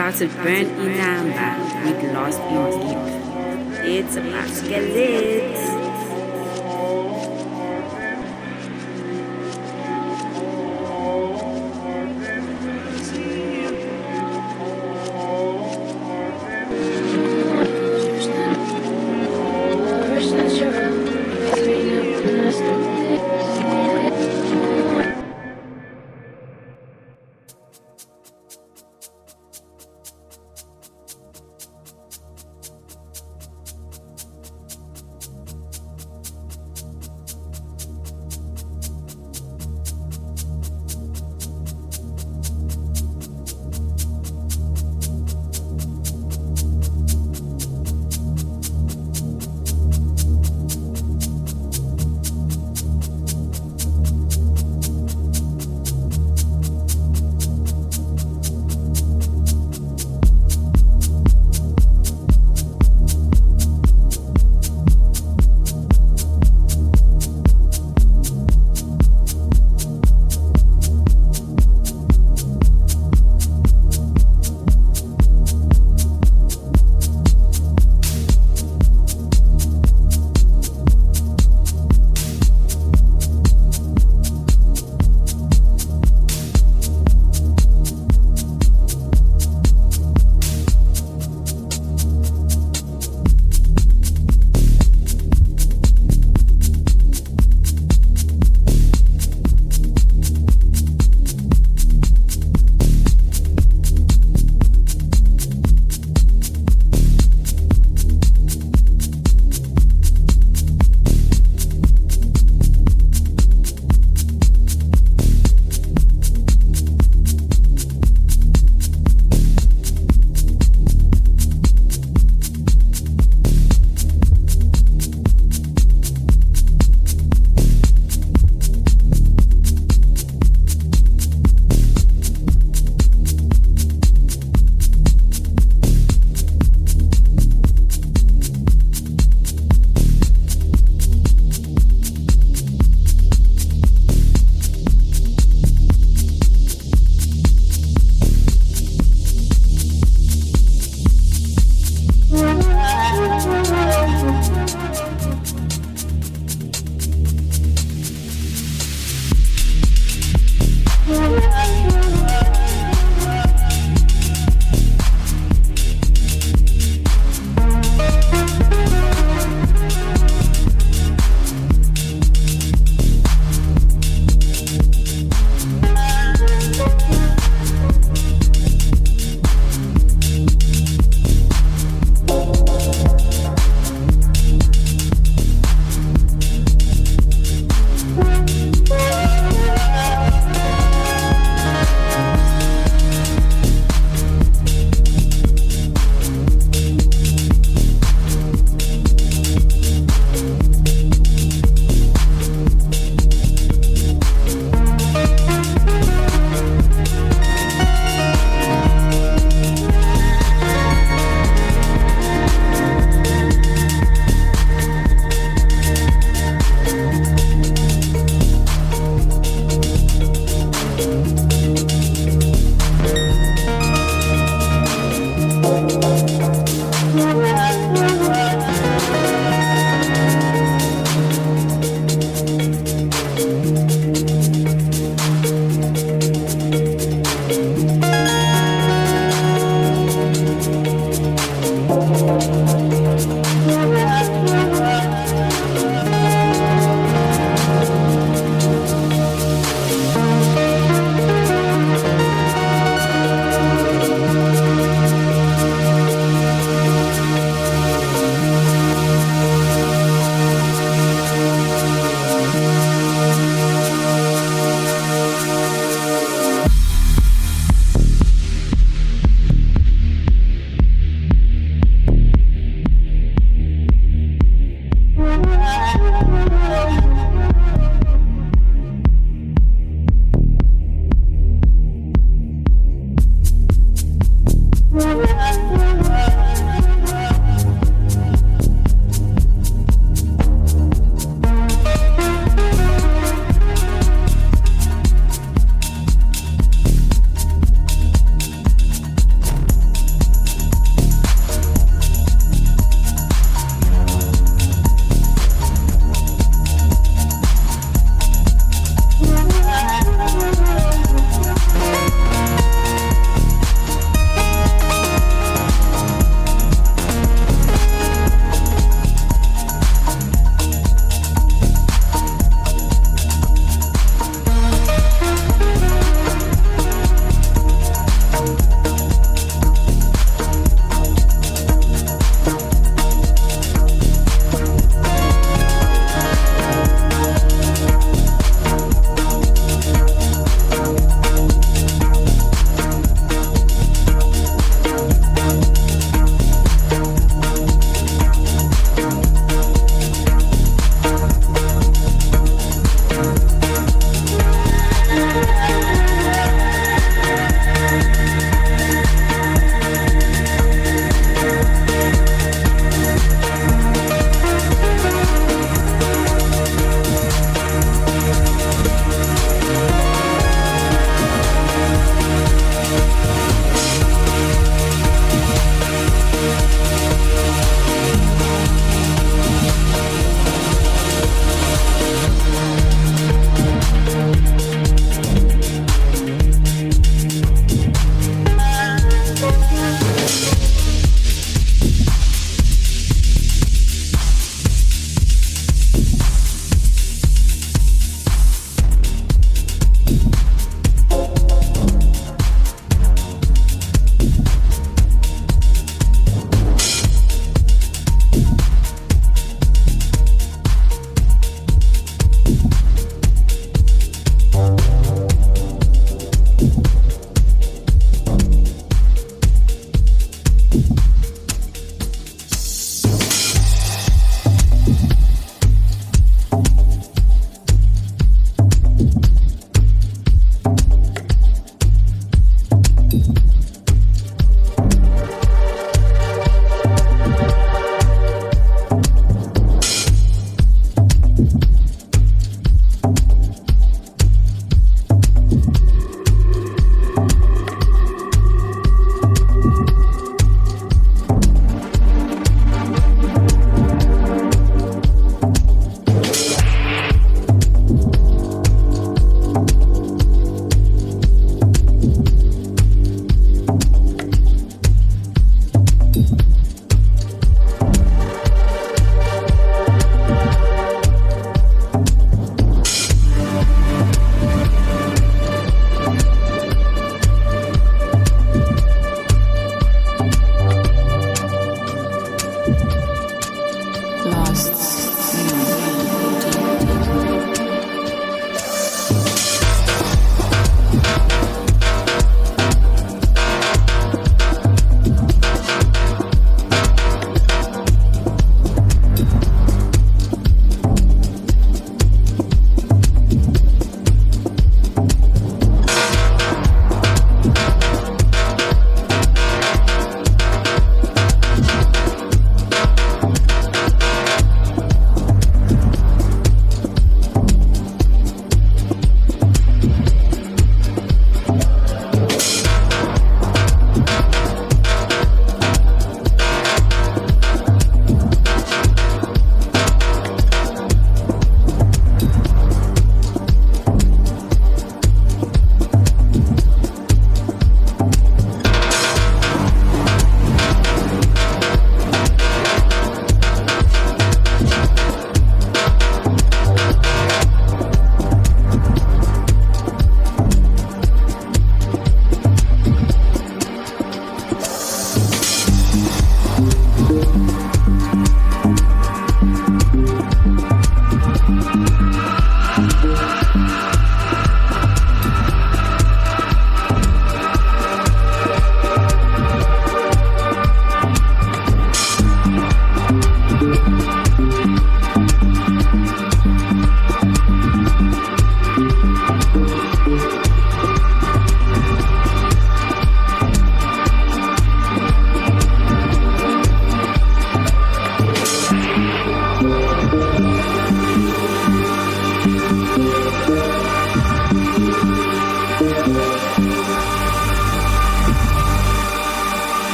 about to burn in amber with lost in deep. It's about to get lit.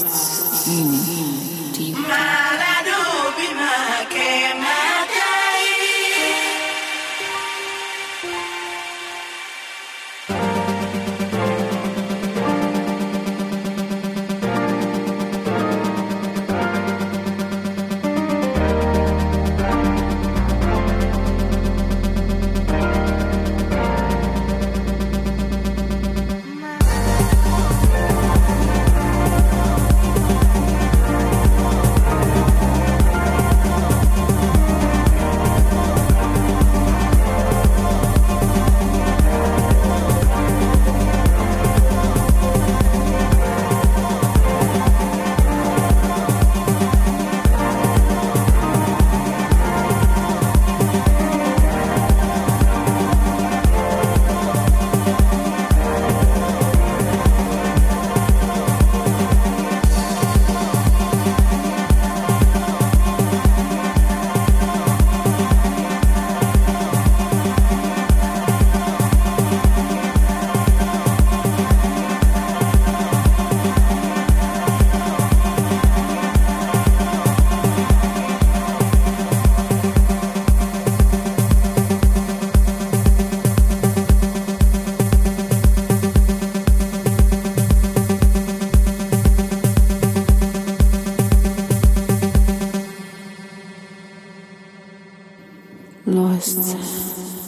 rests in deep. Lost.